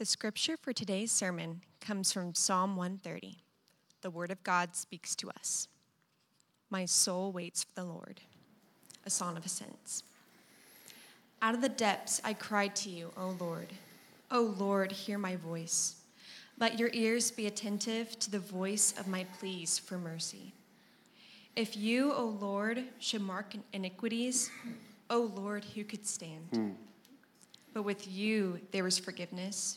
The scripture for today's sermon comes from Psalm 130. The word of God speaks to us. My soul waits for the Lord. A song of ascents. Out of the depths I cried to you, O Lord. O Lord, hear my voice. Let your ears be attentive to the voice of my pleas for mercy. If you, O Lord, should mark iniquities, O Lord, who could stand? But with you there is forgiveness,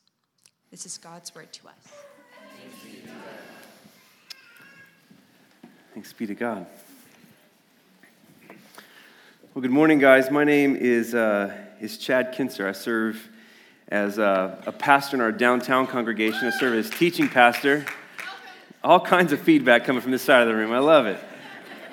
This is God's word to us. Thanks be to God. Well, good morning, guys. My name is Chad Kinzer. I serve as a pastor in our downtown congregation. I serve as teaching pastor. All kinds of feedback coming from this side of the room. I love it.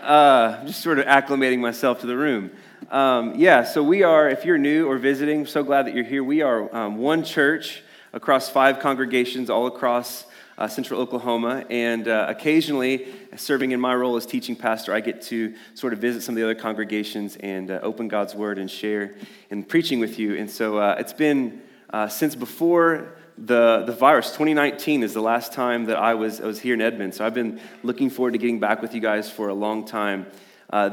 I'm just sort of acclimating myself to the room. So we are, if you're new or visiting, so glad that you're here. We are one church across five congregations all across central Oklahoma, and occasionally, serving in my role as teaching pastor, I get to sort of visit some of the other congregations and open God's word and share and preaching with you. And so it's been since before the virus. 2019 is the last time that I was here in Edmond, so I've been looking forward to getting back with you guys for a long time.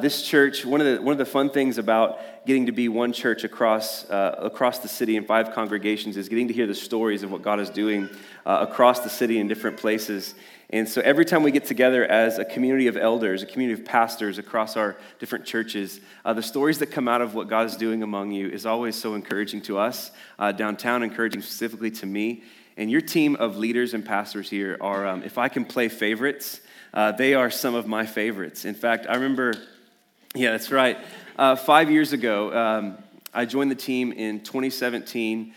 This church, one of the fun things about getting to be one church across the city in five congregations is getting to hear the stories of what God is doing across the city in different places. And so every time we get together as a community of elders, a community of pastors across our different churches, the stories that come out of what God is doing among you is always so encouraging to us, downtown, encouraging specifically to me. And your team of leaders and pastors here are, if I can play favorites, they are some of my favorites. In fact, I remember, 5 years ago, I joined the team in 2017,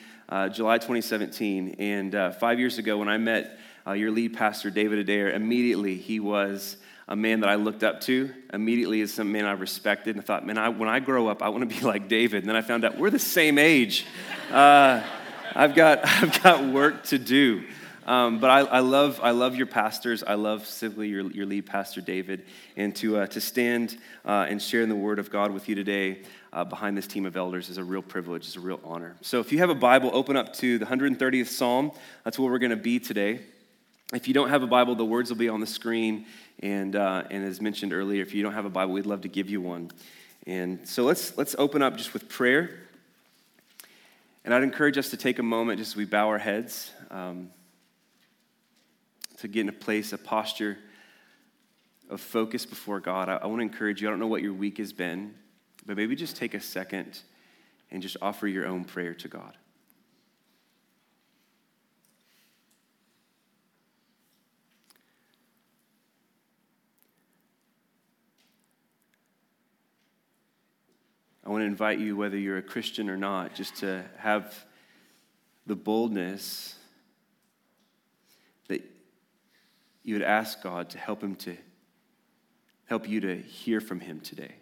July 2017, and 5 years ago when I met your lead pastor, David Adair, immediately he was a man that I looked up to, immediately as some man I respected, and I thought, man, when I grow up, I want to be like David. And then I found out we're the same age. I've got work to do. But I love your pastors. I love specifically your lead pastor, David, and to stand and share in the word of God with you today behind this team of elders is a real privilege, is a real honor. So if you have a Bible, open up to the 130th Psalm. That's where we're going to be today. If you don't have a Bible, the words will be on the screen, and as mentioned earlier, if you don't have a Bible, we'd love to give you one. And so let's open up just with prayer, and I'd encourage us to take a moment just as we bow our heads, to get in a place, a posture of focus before God. I want to encourage you, I don't know what your week has been, but maybe just take a second and just offer your own prayer to God. I want to invite you, whether you're a Christian or not, just to have the boldness that you would ask God to help you to hear from him today.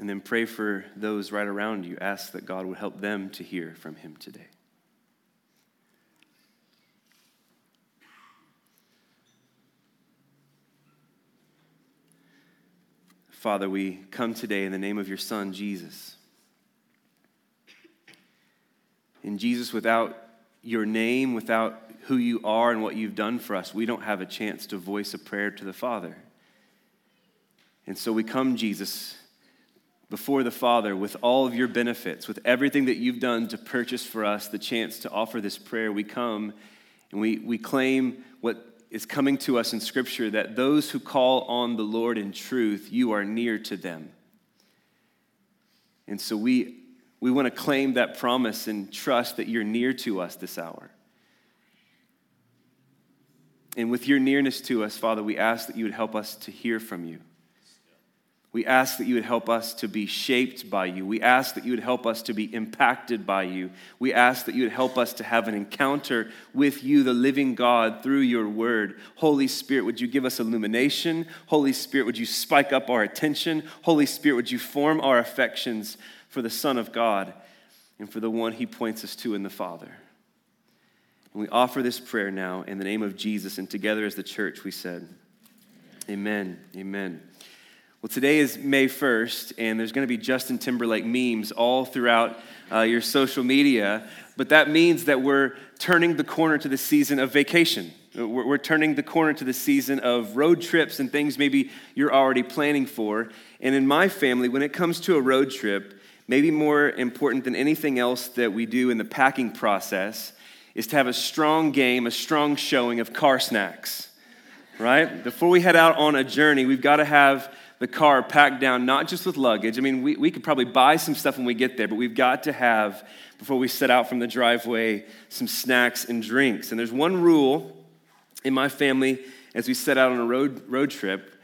And then pray for those right around you. Ask that God would help them to hear from him today. Father, we come today in the name of your Son, Jesus. And Jesus, without your name, without who you are and what you've done for us, we don't have a chance to voice a prayer to the Father. And so we come, Jesus, before the Father with all of your benefits, with everything that you've done to purchase for us the chance to offer this prayer. We come and we claim what is coming to us in Scripture, that those who call on the Lord in truth, you are near to them. And so we want to claim that promise and trust that you're near to us this hour. And with your nearness to us, Father, we ask that you would help us to hear from you. We ask that you would help us to be shaped by you. We ask that you would help us to be impacted by you. We ask that you would help us to have an encounter with you, the living God, through your word. Holy Spirit, would you give us illumination? Holy Spirit, would you spike up our attention? Holy Spirit, would you form our affections for the Son of God and for the one he points us to in the Father? And we offer this prayer now in the name of Jesus, and together as the church we said, amen, amen. Well, today is May 1st, and there's going to be Justin Timberlake memes all throughout your social media, but that means that we're turning the corner to the season of vacation. We're turning the corner to the season of road trips and things maybe you're already planning for. And in my family, when it comes to a road trip, maybe more important than anything else that we do in the packing process is to have a strong game, a strong showing of car snacks, right? Before we head out on a journey, we've got to have the car packed down, not just with luggage. I mean, we could probably buy some stuff when we get there, but we've got to have, before we set out from the driveway, some snacks and drinks. And there's one rule in my family as we set out on a road trip.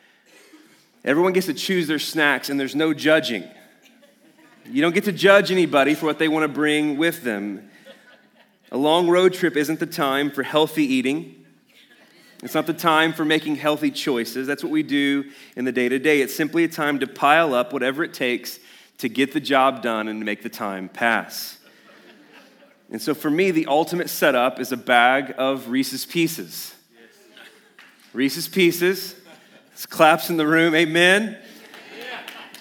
Everyone gets to choose their snacks, and there's no judging. You don't get to judge anybody for what they want to bring with them. A long road trip isn't the time for healthy eating. It's not the time for making healthy choices. That's what we do in the day-to-day. It's simply a time to pile up whatever it takes to get the job done and to make the time pass. And so for me, the ultimate setup is a bag of Reese's Pieces. Reese's Pieces. It's claps in the room. Amen.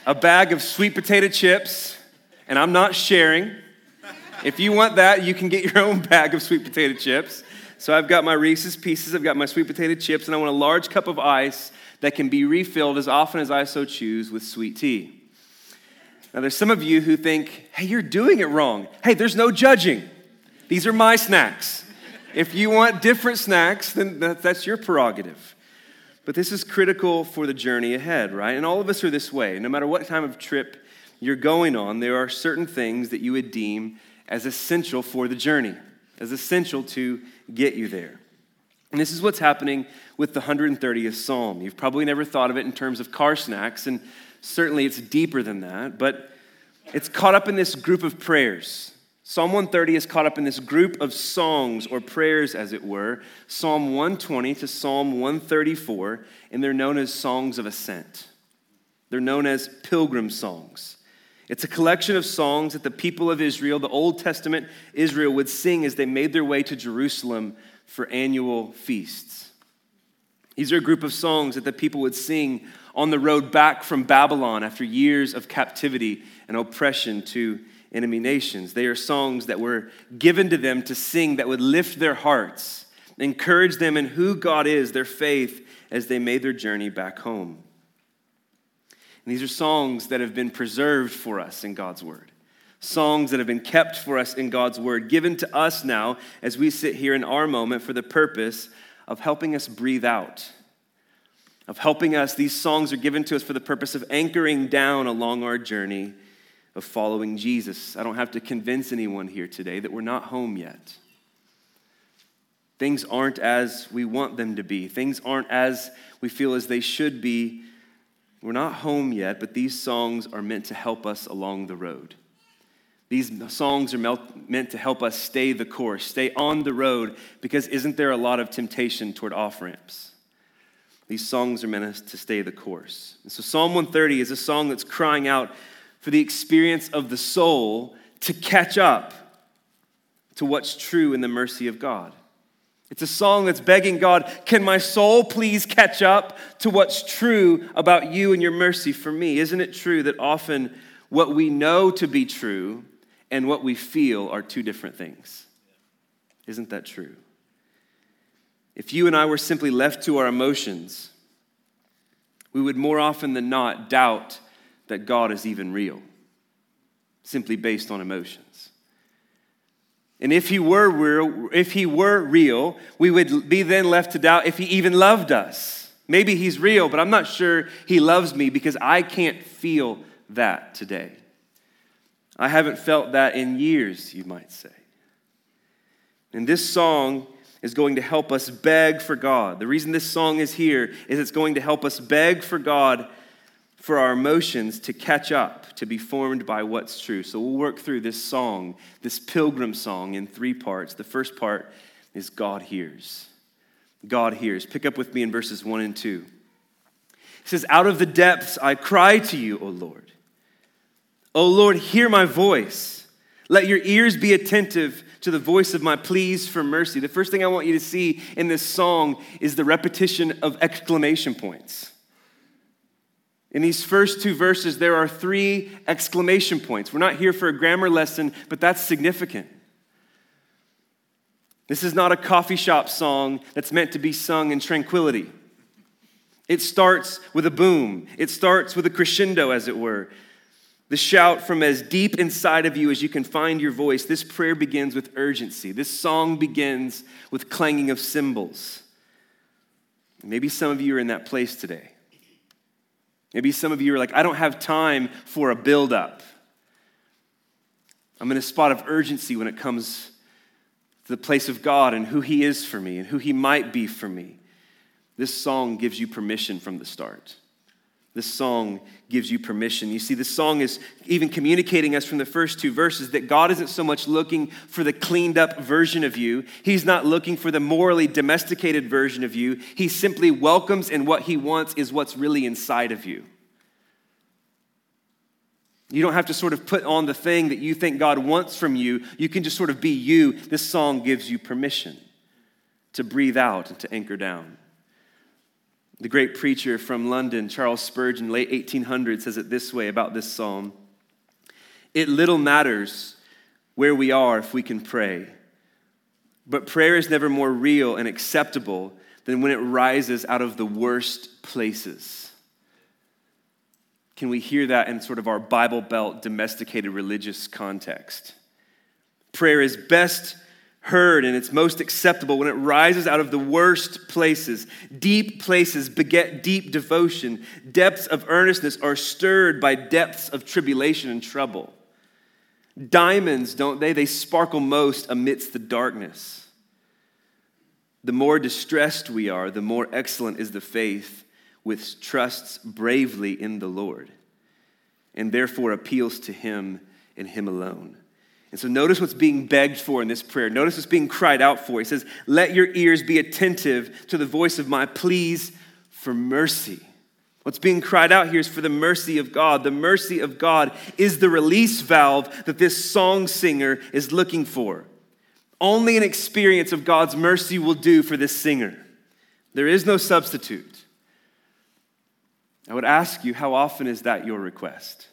A bag of sweet potato chips. And I'm not sharing. If you want that, you can get your own bag of sweet potato chips. So I've got my Reese's Pieces, I've got my sweet potato chips, and I want a large cup of ice that can be refilled as often as I so choose with sweet tea. Now, there's some of you who think, hey, you're doing it wrong. Hey, there's no judging. These are my snacks. If you want different snacks, then that's your prerogative. But this is critical for the journey ahead, right? And all of us are this way. No matter what time of trip you're going on, there are certain things that you would deem as essential for the journey, as essential to get you there. And this is what's happening with the 130th Psalm. You've probably never thought of it in terms of car snacks, and certainly it's deeper than that, but it's caught up in this group of prayers. Psalm 130 is caught up in this group of songs or prayers, as it were, Psalm 120 to Psalm 134, and they're known as songs of ascent. They're known as pilgrim songs. It's a collection of songs that the people of Israel, the Old Testament Israel, would sing as they made their way to Jerusalem for annual feasts. These are a group of songs that the people would sing on the road back from Babylon after years of captivity and oppression to enemy nations. They are songs that were given to them to sing that would lift their hearts, encourage them in who God is, their faith, as they made their journey back home. And these are songs that have been preserved for us in God's word, songs that have been kept for us in God's word, given to us now as we sit here in our moment for the purpose of helping us breathe out, of helping us. These songs are given to us for the purpose of anchoring down along our journey of following Jesus. I don't have to convince anyone here today that we're not home yet. Things aren't as we want them to be. Things aren't as we feel as they should be. We're not home yet, but these songs are meant to help us along the road. These songs are meant to help us stay the course, stay on the road, because isn't there a lot of temptation toward off-ramps? These songs are meant us to stay the course. And so Psalm 130 is a song that's crying out for the experience of the soul to catch up to what's true in the mercy of God. It's a song that's begging God, can my soul please catch up to what's true about you and your mercy for me? Isn't it true that often what we know to be true and what we feel are two different things? Isn't that true? If you and I were simply left to our emotions, we would more often than not doubt that God is even real, simply based on emotions. And if he were real, we would be then left to doubt if he even loved us. Maybe he's real, but I'm not sure he loves me because I can't feel that today. I haven't felt that in years, you might say. And this song is going to help us beg for God. The reason this song is here is it's going to help us beg for God for our emotions to catch up, to be formed by what's true. So we'll work through this song, this pilgrim song, in three parts. The first part is God hears. God hears. Pick up with me in verses 1 and 2. It says, "Out of the depths I cry to you, O Lord. O Lord, hear my voice. Let your ears be attentive to the voice of my pleas for mercy." The first thing I want you to see in this song is the repetition of exclamation points. In these first two verses, there are three exclamation points. We're not here for a grammar lesson, but that's significant. This is not a coffee shop song that's meant to be sung in tranquility. It starts with a boom. It starts with a crescendo, as it were. The shout from as deep inside of you as you can find your voice. This prayer begins with urgency. This song begins with clanging of cymbals. Maybe some of you are in that place today. Maybe some of you are like, I don't have time for a buildup. I'm in a spot of urgency when it comes to the place of God and who he is for me and who he might be for me. This song gives you permission from the start. This song gives you permission. You see, this song is even communicating us from the first two verses that God isn't so much looking for the cleaned up version of you. He's not looking for the morally domesticated version of you. He simply welcomes, and what he wants is what's really inside of you. You don't have to sort of put on the thing that you think God wants from you. You can just sort of be you. This song gives you permission to breathe out and to anchor down. The great preacher from London, Charles Spurgeon, late 1800s, says it this way about this psalm. "It little matters where we are if we can pray, but prayer is never more real and acceptable than when it rises out of the worst places." Can we hear that in sort of our Bible Belt domesticated religious context? Prayer is best heard, and it's most acceptable when it rises out of the worst places. Deep places beget deep devotion. Depths of earnestness are stirred by depths of tribulation and trouble. Diamonds, don't they? They sparkle most amidst the darkness. The more distressed we are, the more excellent is the faith which trusts bravely in the Lord and therefore appeals to him and him alone. And so notice what's being begged for in this prayer. Notice what's being cried out for. He says, "Let your ears be attentive to the voice of my pleas for mercy." What's being cried out here is for the mercy of God. The mercy of God is the release valve that this song singer is looking for. Only an experience of God's mercy will do for this singer. There is no substitute. I would ask you, how often is that your request?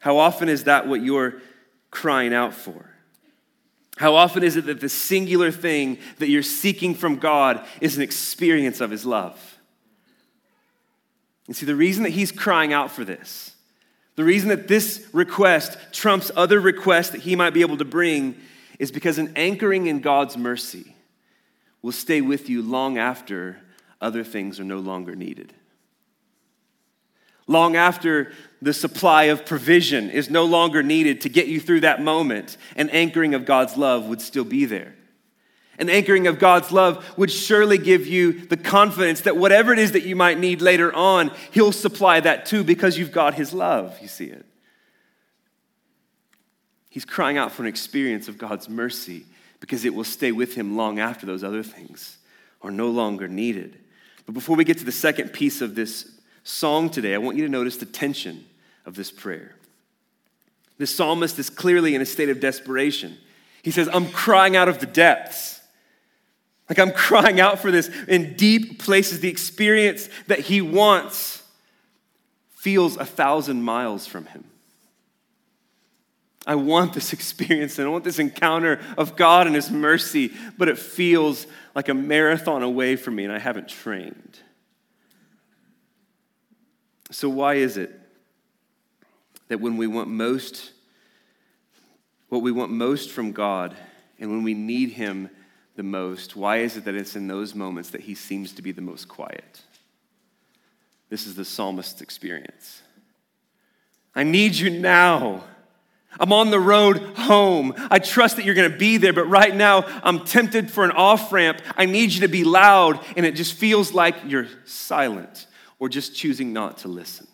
How often is that what you're crying out for? How often is it that the singular thing that you're seeking from God is an experience of his love? And see, the reason that he's crying out for this, the reason that this request trumps other requests that he might be able to bring, is because an anchoring in God's mercy will stay with you long after other things are no longer needed. Long after the supply of provision is no longer needed to get you through that moment, an anchoring of God's love would still be there. An anchoring of God's love would surely give you the confidence that whatever it is that you might need later on, he'll supply that too because you've got his love. You see it? He's crying out for an experience of God's mercy because it will stay with him long after those other things are no longer needed. But before we get to the second piece of this song today, I want you to notice the tension of this prayer. The psalmist is clearly in a state of desperation. He says, I'm crying out of the depths. Like, I'm crying out for this in deep places. The experience that he wants feels 1,000 miles from him. I want this experience, and I want this encounter of God and his mercy, but it feels like a marathon away from me, and I haven't trained. So why is it that when we want most, what we want most from God, and when we need him the most, why is it that it's in those moments that he seems to be the most quiet? This is the psalmist's experience. I need you now. I'm on the road home. I trust that you're going to be there, but right now I'm tempted for an off-ramp. I need you to be loud, and it just feels like you're silent or just choosing not to listen.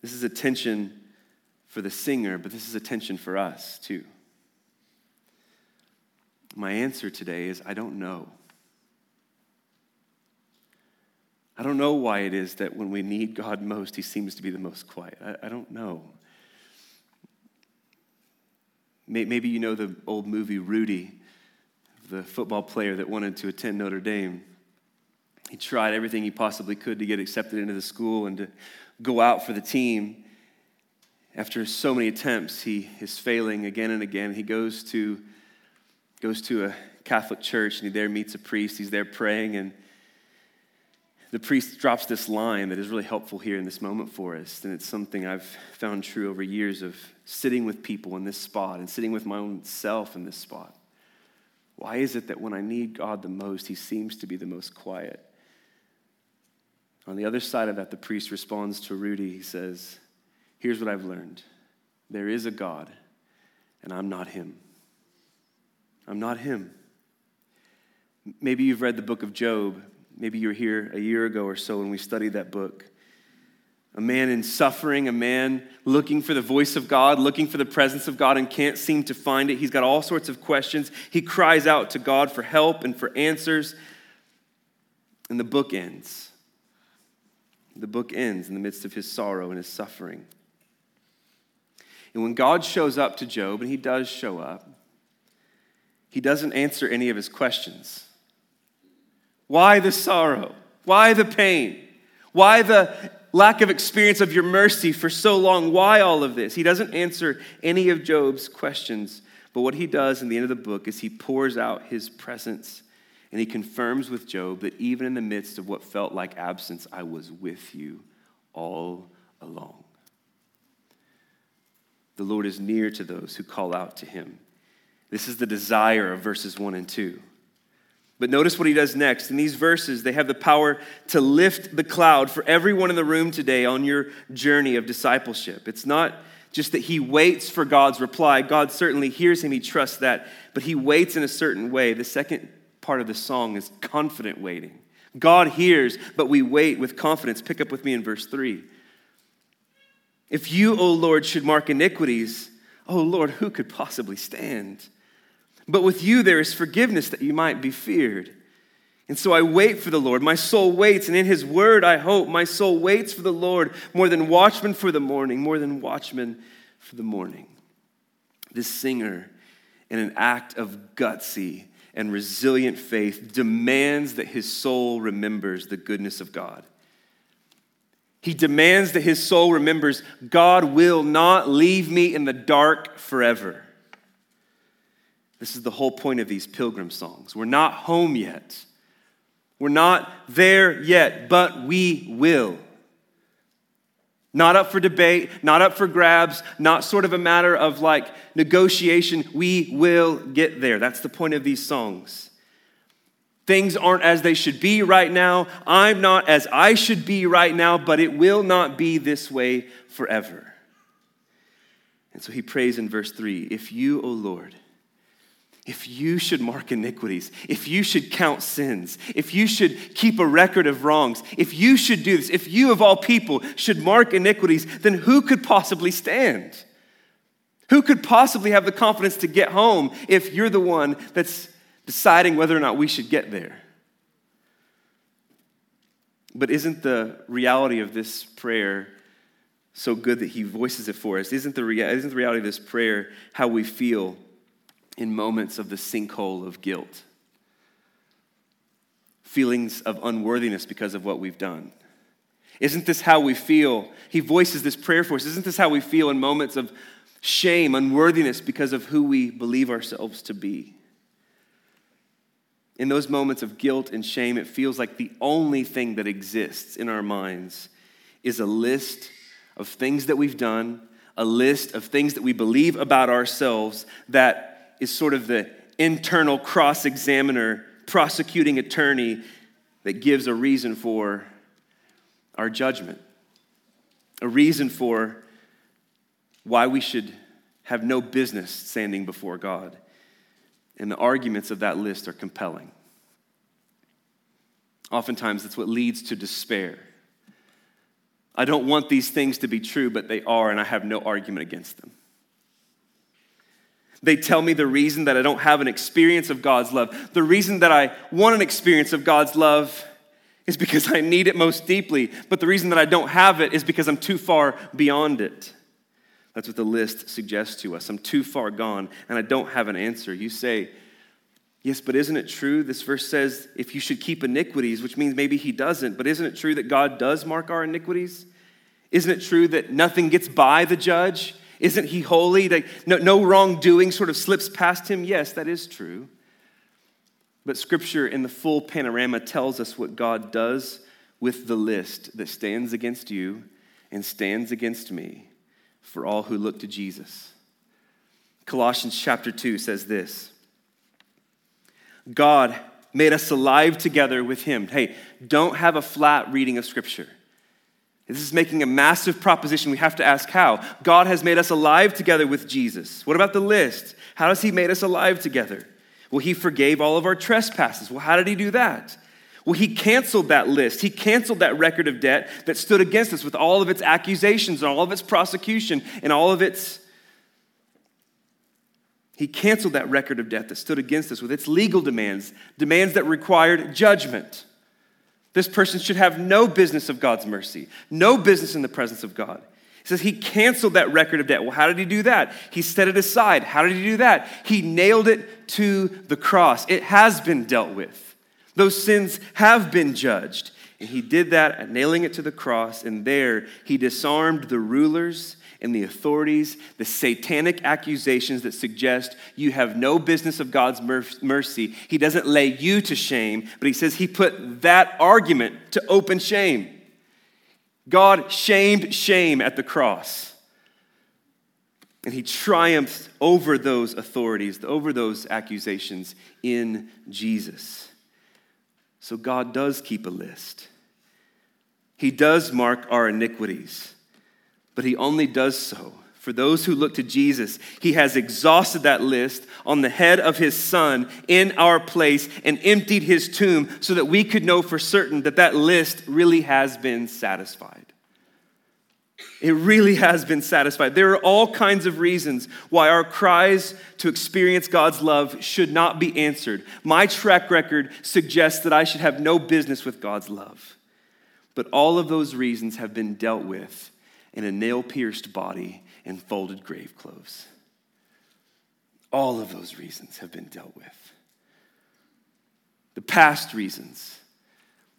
This is a tension for the singer, but this is a tension for us too. My answer today is I don't know. I don't know why it is that when we need God most, he seems to be the most quiet. I don't know. Maybe you know the old movie Rudy, the football player that wanted to attend Notre Dame. He tried everything he possibly could to get accepted into the school and to go out for the team. After so many attempts, he is failing again and again. He goes to a Catholic church, and he there meets a priest. He's there praying, and the priest drops this line that is really helpful here in this moment for us, and it's something I've found true over years of sitting with people in this spot and sitting with my own self in this spot. Why is it that when I need God the most, he seems to be the most quiet? On the other side of that, the priest responds to Rudy. He says, here's what I've learned. There is a God, and I'm not him. I'm not him. Maybe you've read the book of Job. Maybe you were here a year ago or so when we studied that book. A man in suffering, a man looking for the voice of God, looking for the presence of God and can't seem to find it. He's got all sorts of questions. He cries out to God for help and for answers. And the book ends. The book ends in the midst of his sorrow and his suffering. And when God shows up to Job, and he does show up, he doesn't answer any of his questions. Why the sorrow? Why the pain? Why the lack of experience of your mercy for so long? Why all of this? He doesn't answer any of Job's questions, but what he does in the end of the book is he pours out his presence, and he confirms with Job that even in the midst of what felt like absence, I was with you all along. The Lord is near to those who call out to him. This is the desire of verses 1 and 2. But notice what he does next. In these verses, they have the power to lift the cloud for everyone in the room today on your journey of discipleship. It's not just that he waits for God's reply. God certainly hears him. He trusts that. But he waits in a certain way. The second part of the song is confident waiting. God hears, but we wait with confidence. Pick up with me in verse 3. If you, O Lord, should mark iniquities, O Lord, who could possibly stand? But with you there is forgiveness that you might be feared. And so I wait for the Lord. My soul waits, and in his word I hope. My soul waits for the Lord more than watchmen for the morning, more than watchmen for the morning. This singer, in an act of gutsy and resilient faith, demands that his soul remembers the goodness of God. He demands that his soul remembers, God will not leave me in the dark forever. This is the whole point of these pilgrim songs. We're not home yet. We're not there yet, but we will. Not up for debate, not up for grabs, not sort of a matter of like negotiation. We will get there. That's the point of these songs. Things aren't as they should be right now. I'm not as I should be right now, but it will not be this way forever. And so he prays in verse 3, if you, O Lord, if you should mark iniquities, if you should count sins, if you should keep a record of wrongs, if you should do this, if you of all people should mark iniquities, then who could possibly stand? Who could possibly have the confidence to get home if you're the one that's deciding whether or not we should get there? But isn't the reality of this prayer so good that he voices it for us? Isn't the reality of this prayer how we feel in moments of the sinkhole of guilt, feelings of unworthiness because of what we've done? Isn't this how we feel? He voices this prayer for us. Isn't this how we feel in moments of shame, unworthiness because of who we believe ourselves to be? In those moments of guilt and shame, it feels like the only thing that exists in our minds is a list of things that we've done, a list of things that we believe about ourselves that is sort of the internal cross-examiner, prosecuting attorney that gives a reason for our judgment. A reason for why we should have no business standing before God. And the arguments of that list are compelling. Oftentimes, that's what leads to despair. I don't want these things to be true, but they are, and I have no argument against them. They tell me the reason that I don't have an experience of God's love. The reason that I want an experience of God's love is because I need it most deeply, but the reason that I don't have it is because I'm too far beyond it. That's what the list suggests to us. I'm too far gone, and I don't have an answer. You say, yes, but isn't it true? This verse says, if you should keep iniquities, which means maybe he doesn't, but isn't it true that God does mark our iniquities? Isn't it true that nothing gets by the judge? Isn't he holy? Like, no wrongdoing sort of slips past him? Yes, that is true. But Scripture in the full panorama tells us what God does with the list that stands against you and stands against me for all who look to Jesus. Colossians chapter 2 says this, God made us alive together with him. Hey, don't have a flat reading of Scripture. This is making a massive proposition. We have to ask how. God has made us alive together with Jesus. What about the list? How has he made us alive together? Well, he forgave all of our trespasses. Well, how did he do that? Well, he canceled that list. He canceled that record of debt that stood against us with all of its accusations and all of its prosecution and all of its... He canceled that record of debt that stood against us with its legal demands, demands that required judgment. This person should have no business of God's mercy, no business in the presence of God. He says he canceled that record of debt. Well, how did he do that? He set it aside. How did he do that? He nailed it to the cross. It has been dealt with. Those sins have been judged. And he did that at nailing it to the cross. And there he disarmed the rulers and the authorities, the satanic accusations that suggest you have no business of God's mercy. He doesn't lay you to shame, but he says he put that argument to open shame. God shamed shame at the cross. And he triumphed over those authorities, over those accusations in Jesus. So God does keep a list. He does mark our iniquities. But he only does so for those who look to Jesus. He has exhausted that list on the head of his Son in our place and emptied his tomb so that we could know for certain that that list really has been satisfied. It really has been satisfied. There are all kinds of reasons why our cries to experience God's love should not be answered. My track record suggests that I should have no business with God's love. But all of those reasons have been dealt with in a nail-pierced body and folded grave clothes. All of those reasons have been dealt with. The past reasons,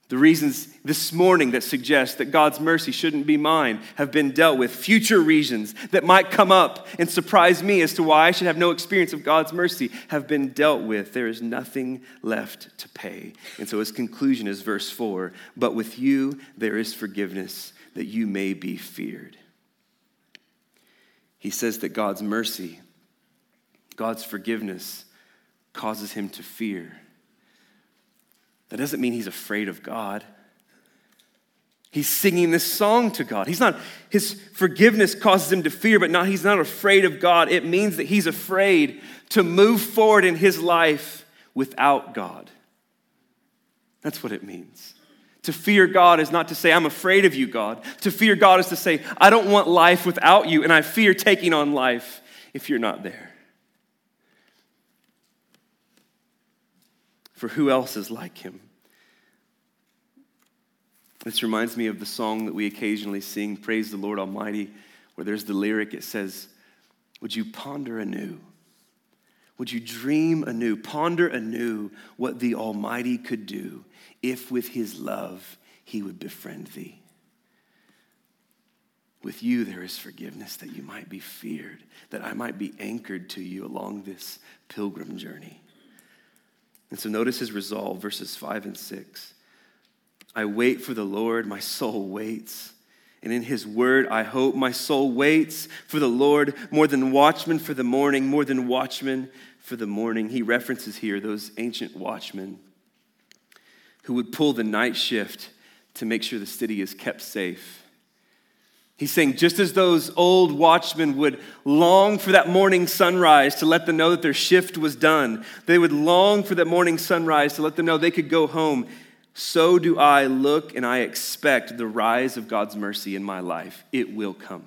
the reasons this morning that suggest that God's mercy shouldn't be mine have been dealt with. Future reasons that might come up and surprise me as to why I should have no experience of God's mercy have been dealt with. There is nothing left to pay. And so his conclusion is verse 4, but with you there is forgiveness that you may be feared. He says that God's mercy, God's forgiveness causes him to fear. That doesn't mean he's afraid of God. He's singing this song to God. He's not, his forgiveness causes him to fear, but not, he's not afraid of God. It means that he's afraid to move forward in his life without God. That's what it means. To fear God is not to say, I'm afraid of you, God. To fear God is to say, I don't want life without you, and I fear taking on life if you're not there. For who else is like him? This reminds me of the song that we occasionally sing, Praise the Lord Almighty, where there's the lyric, it says, would you ponder anew? Would you dream anew, ponder anew what the Almighty could do if with his love he would befriend thee? With you there is forgiveness that you might be feared, that I might be anchored to you along this pilgrim journey. And so notice his resolve, verses 5 and 6. I wait for the Lord, my soul waits. And in his word, I hope my soul waits for the Lord more than watchmen for the morning, more than watchmen for the morning. He references here those ancient watchmen who would pull the night shift to make sure the city is kept safe. He's saying, just as those old watchmen would long for that morning sunrise to let them know that their shift was done, they would long for that morning sunrise to let them know they could go home, so do I look and I expect the rise of God's mercy in my life. It will come.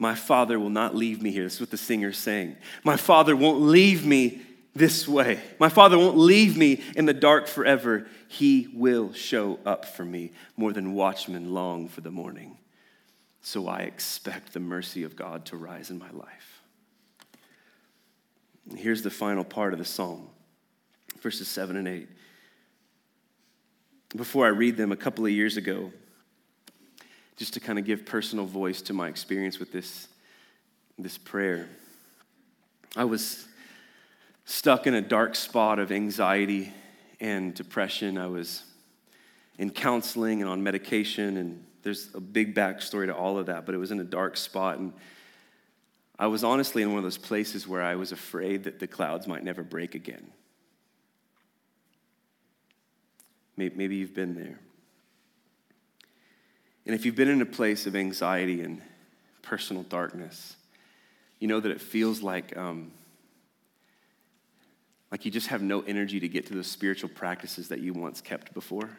My Father will not leave me here. This is what the singer's saying. My Father won't leave me this way. My Father won't leave me in the dark forever. He will show up for me more than watchmen long for the morning. So I expect the mercy of God to rise in my life. And here's the final part of the psalm, verses 7 and 8. Before I read them, a couple of years ago, just to kind of give personal voice to my experience with this prayer, I was stuck in a dark spot of anxiety and depression. I was in counseling and on medication, and there's a big backstory to all of that, but it was in a dark spot, and I was honestly in one of those places where I was afraid that the clouds might never break again. Maybe you've been there. And if you've been in a place of anxiety and personal darkness, you know that it feels like you just have no energy to get to those spiritual practices that you once kept before.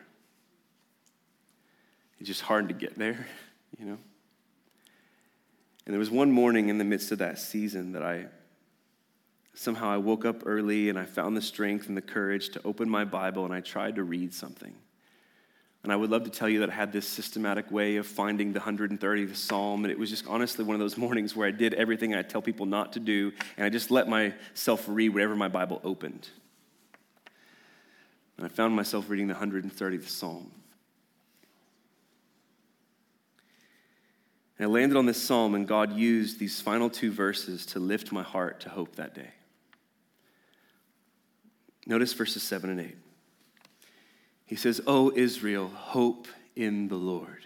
It's just hard to get there, you know. And there was one morning in the midst of that season that I woke up early and I found the strength and the courage to open my Bible and I tried to read something. And I would love to tell you that I had this systematic way of finding the 130th Psalm, and it was just honestly one of those mornings where I did everything I tell people not to do, and I just let myself read whatever my Bible opened. And I found myself reading the 130th Psalm. And I landed on this psalm, and God used these final two verses to lift my heart to hope that day. Notice verses 7 and 8. He says, O Israel, hope in the Lord.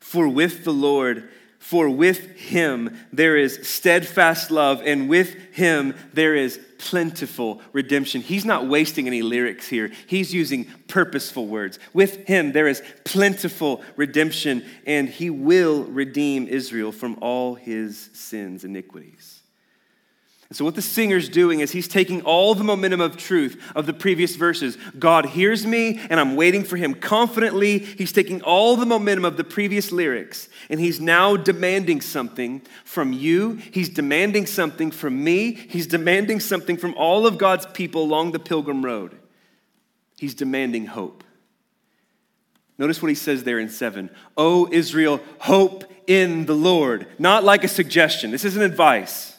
For with him there is steadfast love, and with him there is plentiful redemption. He's not wasting any lyrics here. He's using purposeful words. With him there is plentiful redemption, and he will redeem Israel from all his sins, iniquities. And so what the singer's doing is he's taking all the momentum of truth of the previous verses. God hears me, and I'm waiting for him confidently. He's taking all the momentum of the previous lyrics, and he's now demanding something from you. He's demanding something from me. He's demanding something from all of God's people along the Pilgrim Road. He's demanding hope. Notice what he says there in 7. O Israel, hope in the Lord. Not like a suggestion. This isn't advice.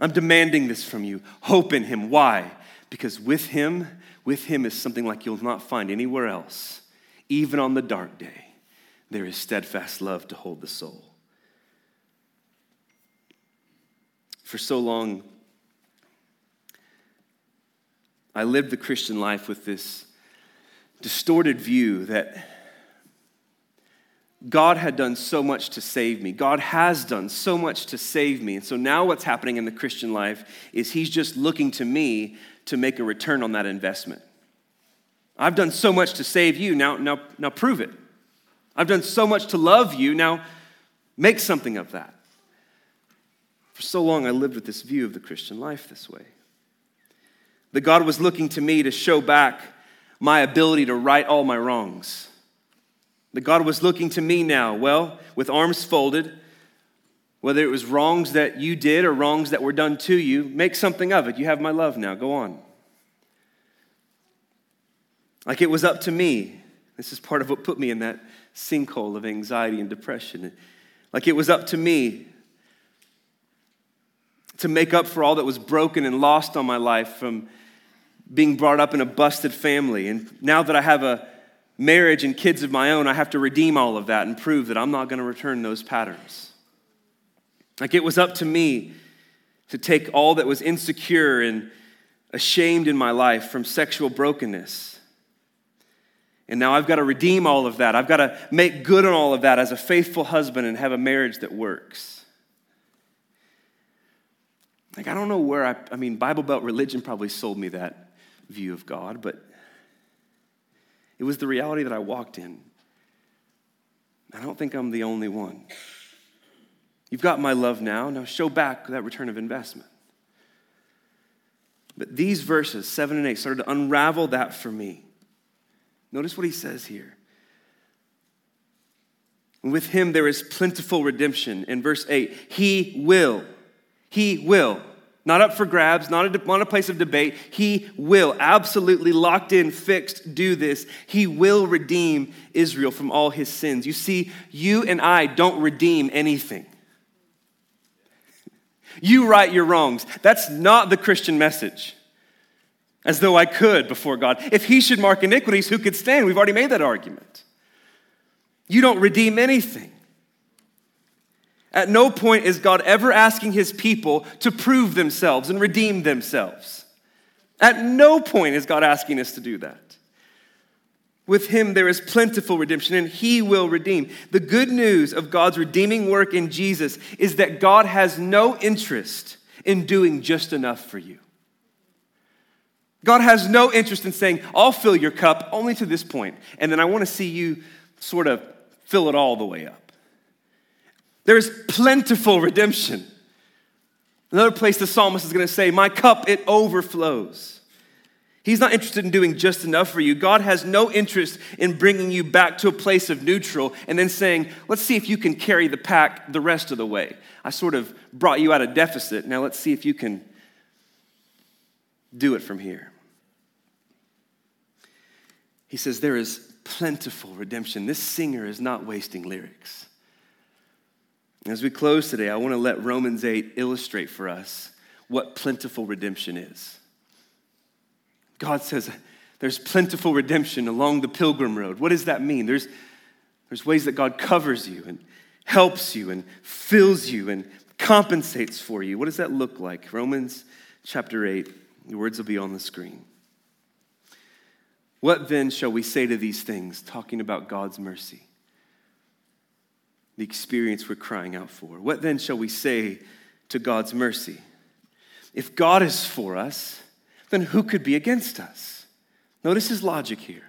I'm demanding this from you. Hope in him. Why? Because with him is something like you'll not find anywhere else. Even on the dark day, there is steadfast love to hold the soul. For so long, I lived the Christian life with this distorted view that God had done so much to save me. God has done so much to save me. And so now what's happening in the Christian life is he's just looking to me to make a return on that investment. I've done so much to save you. Now prove it. I've done so much to love you. Now make something of that. For so long I lived with this view of the Christian life this way. That God was looking to me to show back my ability to right all my wrongs. That God was looking to me now, well, with arms folded, whether it was wrongs that you did or wrongs that were done to you, make something of it. You have my love now. Go on. Like it was up to me. This is part of what put me in that sinkhole of anxiety and depression. Like it was up to me to make up for all that was broken and lost on my life from being brought up in a busted family. And now that I have a marriage and kids of my own, I have to redeem all of that and prove that I'm not going to return those patterns. Like it was up to me to take all that was insecure and ashamed in my life from sexual brokenness. And now I've got to redeem all of that. I've got to make good on all of that as a faithful husband and have a marriage that works. Like I don't know where I mean, Bible Belt religion probably sold me that view of God, but it was the reality that I walked in. I don't think I'm the only one. You've got my love now. Now show back that return of investment. But these verses, 7 and 8, started to unravel that for me. Notice what he says here. With him there is plentiful redemption. In verse 8, he will, not up for grabs, not a place of debate. He will, absolutely locked in, fixed, do this. He will redeem Israel from all his sins. You see, you and I don't redeem anything. You right your wrongs. That's not the Christian message. As though I could before God. If he should mark iniquities, who could stand? We've already made that argument. You don't redeem anything. At no point is God ever asking his people to prove themselves and redeem themselves. At no point is God asking us to do that. With him there is plentiful redemption, and he will redeem. The good news of God's redeeming work in Jesus is that God has no interest in doing just enough for you. God has no interest in saying, I'll fill your cup only to this point, and then I want to see you sort of fill it all the way up. There is plentiful redemption. Another place the psalmist is going to say, my cup, it overflows. He's not interested in doing just enough for you. God has no interest in bringing you back to a place of neutral and then saying, let's see if you can carry the pack the rest of the way. I sort of brought you out of deficit. Now let's see if you can do it from here. He says, there is plentiful redemption. This singer is not wasting lyrics. As we close today, I want to let Romans 8 illustrate for us what plentiful redemption is. God says there's plentiful redemption along the pilgrim road. What does that mean? There's ways that God covers you and helps you and fills you and compensates for you. What does that look like? Romans chapter 8, the words will be on the screen. What then shall we say to these things, talking about God's mercy? The experience we're crying out for. What then shall we say to God's mercy? If God is for us, then who could be against us? Notice his logic here.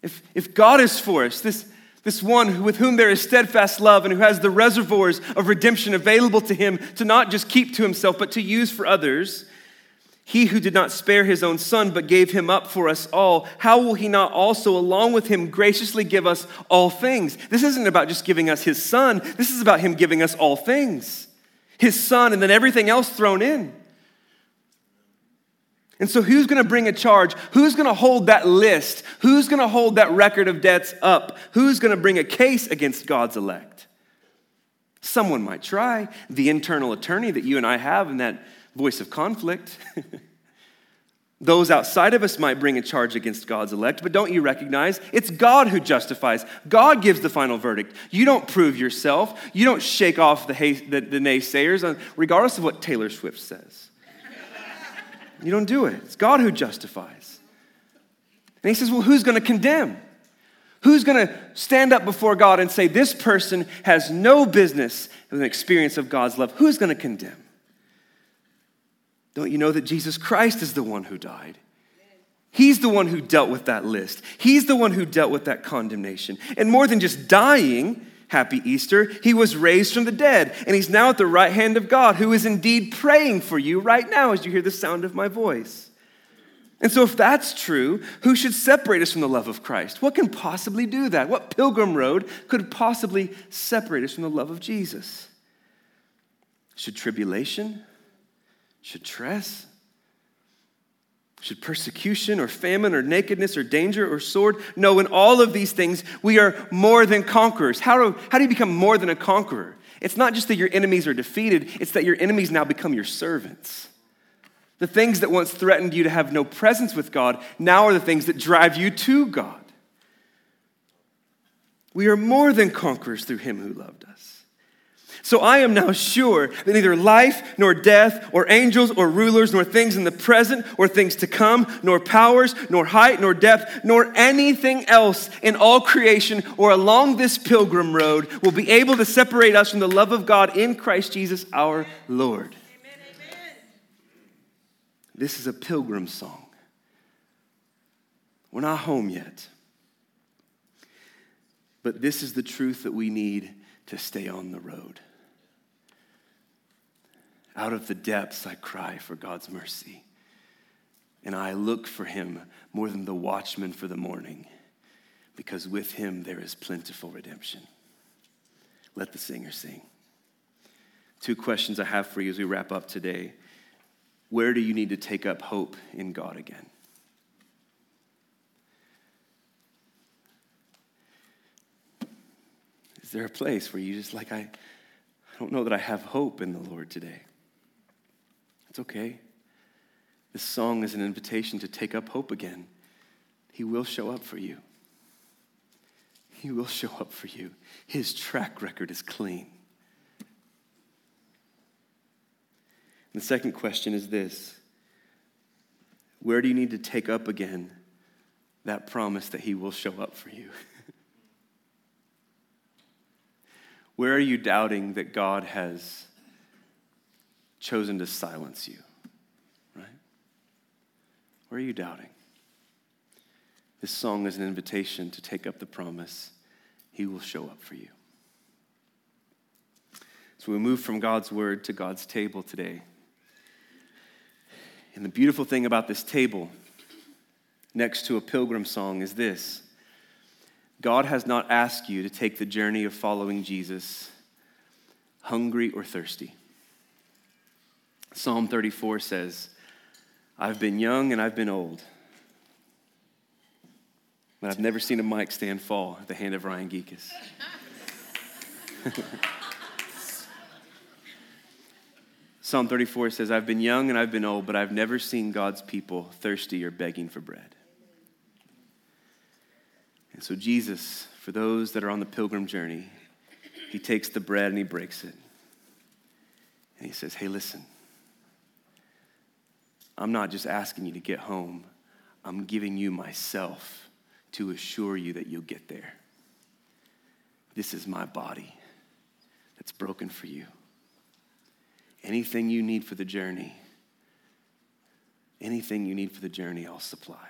If God is for us, this one with whom there is steadfast love and who has the reservoirs of redemption available to him to not just keep to himself but to use for others, he who did not spare his own son but gave him up for us all, how will he not also along with him graciously give us all things? This isn't about just giving us his son. This is about him giving us all things. His son and then everything else thrown in. And so who's going to bring a charge? Who's going to hold that list? Who's going to hold that record of debts up? Who's going to bring a case against God's elect? Someone might try. The internal attorney that you and I have in that voice of conflict. Those outside of us might bring a charge against God's elect, but don't you recognize it's God who justifies. God gives the final verdict. You don't prove yourself. You don't shake off the naysayers, regardless of what Taylor Swift says. You don't do it. It's God who justifies. And he says, well, who's going to condemn? Who's going to stand up before God and say, this person has no business with an experience of God's love? Who's going to condemn? Don't you know that Jesus Christ is the one who died? He's the one who dealt with that list. He's the one who dealt with that condemnation. And more than just dying, happy Easter, he was raised from the dead, and he's now at the right hand of God, who is indeed praying for you right now as you hear the sound of my voice. And so if that's true, who should separate us from the love of Christ? What can possibly do that? What pilgrim road could possibly separate us from the love of Jesus? Should tribulation? Should stress? Should persecution or famine or nakedness or danger or sword? No, in all of these things, we are more than conquerors. How do you become more than a conqueror? It's not just that your enemies are defeated. It's that your enemies now become your servants. The things that once threatened you to have no presence with God now are the things that drive you to God. We are more than conquerors through him who loved us. So I am now sure that neither life, nor death, or angels, or rulers, nor things in the present, or things to come, nor powers, nor height, nor depth, nor anything else in all creation or along this pilgrim road will be able to separate us from the love of God in Christ Jesus our Lord. Amen, amen. This is a pilgrim song. We're not home yet. But this is the truth that we need to stay on the road. Out of the depths I cry for God's mercy, and I look for him more than the watchman for the morning, because with him there is plentiful redemption. Let the singer sing. Two questions I have for you as we wrap up today. Where do you need to take up hope in God again? Is there a place where you just like, I don't know that I have hope in the Lord today? It's okay. This song is an invitation to take up hope again. He will show up for you. He will show up for you. His track record is clean. And the second question is this: where do you need to take up again that promise that he will show up for you? Where are you doubting that God has chosen to silence you, right? Where are you doubting? This song is an invitation to take up the promise. He will show up for you. So we move from God's word to God's table today. And the beautiful thing about this table, next to a pilgrim song, is this: God has not asked you to take the journey of following Jesus hungry or thirsty. Psalm 34 says, I've been young and I've been old, but I've never seen a mic stand fall at the hand of Ryan Geekus. Psalm 34 says, I've been young and I've been old, but I've never seen God's people thirsty or begging for bread. And so Jesus, for those that are on the pilgrim journey, he takes the bread and he breaks it. And he says, hey, listen, I'm not just asking you to get home. I'm giving you myself to assure you that you'll get there. This is my body that's broken for you. Anything you need for the journey, I'll supply.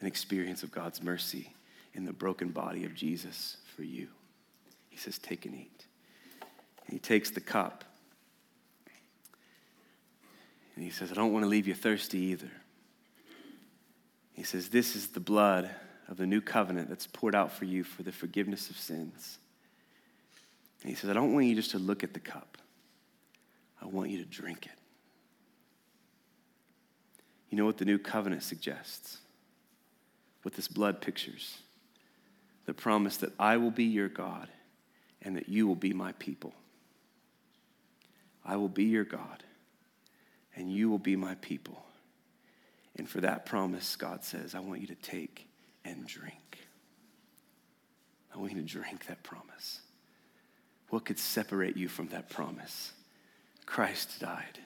An experience of God's mercy in the broken body of Jesus for you. He says, take and eat. And he takes the cup. And he says, I don't want to leave you thirsty either. He says, this is the blood of the new covenant that's poured out for you for the forgiveness of sins. And he says, I don't want you just to look at the cup. I want you to drink it. You know what the new covenant suggests? With this blood pictures, the promise that I will be your God and that you will be my people. I will be your God and you will be my people. And for that promise, God says, I want you to take and drink. I want you to drink that promise. What could separate you from that promise? Christ died.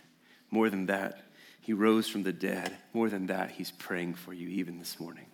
More than that, he rose from the dead. More than that, he's praying for you even this morning.